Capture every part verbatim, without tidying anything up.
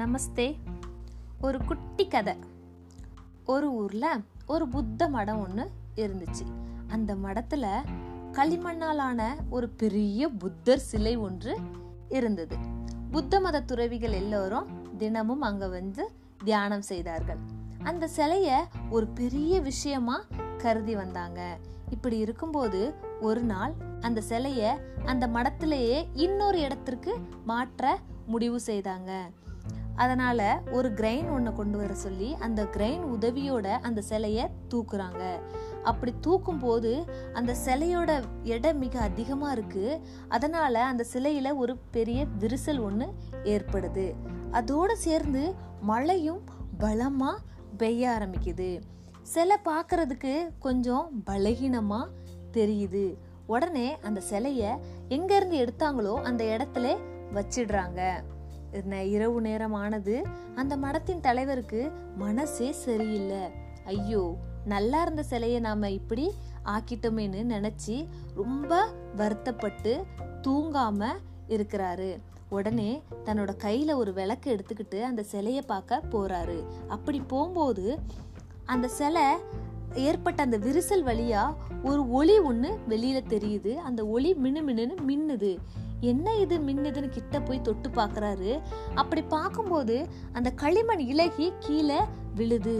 நமஸ்தே. ஒரு குட்டி கதை. ஒரு ஊரில் ஒரு புத்த மடம் ஒன்று இருந்துச்சு. அந்த மடத்தில் களிமண்ணாலான ஒரு பெரிய புத்தர் சிலை ஒன்று இருந்தது. புத்த மத துறவிகள் எல்லோரும் தினமும் அங்கே வந்து தியானம் செய்தார்கள். அந்த சிலையை ஒரு பெரிய விஷயமா கருதி வந்தாங்க. இப்படி இருக்கும்போது ஒரு நாள் அந்த சிலையை அந்த மடத்திலேயே இன்னொரு இடத்திற்கு மாற்ற முடிவு செய்தாங்க. அதனால ஒரு கிரைன் ஒன்று கொண்டு வர சொல்லி அந்த கிரைன் உதவியோட அந்த சிலையை தூக்குறாங்க. அப்படி தூக்கும் போது அந்த சிலையோட எடை மிக அதிகமாக இருக்கு. அதனால அந்த சிலையில ஒரு பெரிய விரிசல் ஒன்று ஏற்படுது. அதோடு சேர்ந்து மழையும் பலமா பெய்ய ஆரம்பிக்குது. சிலை பார்க்கறதுக்கு கொஞ்சம் பலகீனமா தெரியுது. உடனே அந்த சிலையை எங்கேருந்து எடுத்தாங்களோ அந்த இடத்துல வச்சிடுறாங்க. இரவு நேரமானது. அந்த மடத்தின் தலைவருக்கு மனசே சரியில்லை. ஐயோ, நல்லா இருந்த சிலையை நாம் இப்படி ஆக்கிட்டோமேன்னு நினச்சி ரொம்ப வருத்தப்பட்டு தூங்காமல் இருக்கிறாரு. உடனே தன்னோட கையில் ஒரு விளக்கு எடுத்துக்கிட்டு அந்த சிலையை பார்க்க போகிறாரு. அப்படி போகும்போது அந்த சிலை ஏற்பட்ட அந்த விரிசல் வழியா ஒரு ஒளி ஒன்று வெளியில தெரியுது. அந்த ஒளி மின்னு மின்னு மின்னுது. என்ன இது மின்னுதுன்னு கிட்ட போய் தொட்டு பார்க்கறாரு. அப்படி பார்க்கும்போது அந்த களிமண் இலகி கீழே விழுது.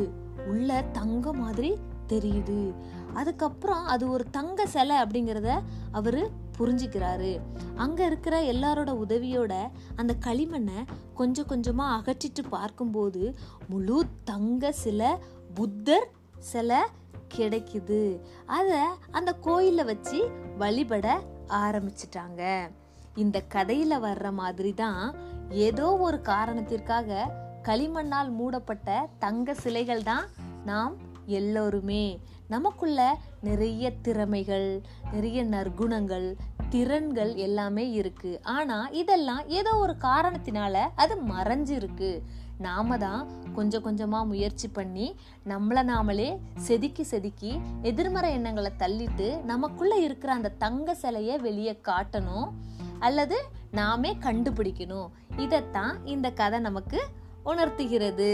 உள்ள தங்க மாதிரி தெரியுது. அதுக்கப்புறம் அது ஒரு தங்க சிலை அப்படிங்கிறத அவரு புரிஞ்சுக்கிறாரு. அங்க இருக்கிற எல்லாரோட உதவியோட அந்த களிமண்ணை கொஞ்சம் கொஞ்சமா அகற்றிட்டு பார்க்கும்போது முழு தங்க சிலை புத்தர் சிலை கிடைக்குது. அதை அந்த கோயிலில் வச்சு வழிபட ஆரம்பிச்சிட்டாங்க. இந்த கதையில் வர்ற மாதிரி தான் ஏதோ ஒரு காரணத்திற்காக களிமண்ணால் மூடப்பட்ட தங்க சிலைகள் தான் நாம் எல்லோருமே. நமக்குள்ள நிறைய திறமைகள், நிறைய நற்குணங்கள், திறன்கள் எல்லாமே இருக்கு. ஆனால் இதெல்லாம் ஏதோ ஒரு காரணத்தினால அது மறைஞ்சிருக்கு. நாம தான் கொஞ்சம் கொஞ்சமாக முயற்சி பண்ணி நம்மளை நாமளே செதுக்கி செதுக்கி எதிர்மறை எண்ணங்களை தள்ளிட்டு நமக்குள்ளே இருக்கிற அந்த தங்க சிலையை வெளியே காட்டணும், அல்லது நாமே கண்டுபிடிக்கணும். இதைத்தான் இந்த கதை நமக்கு உணர்த்துகிறது.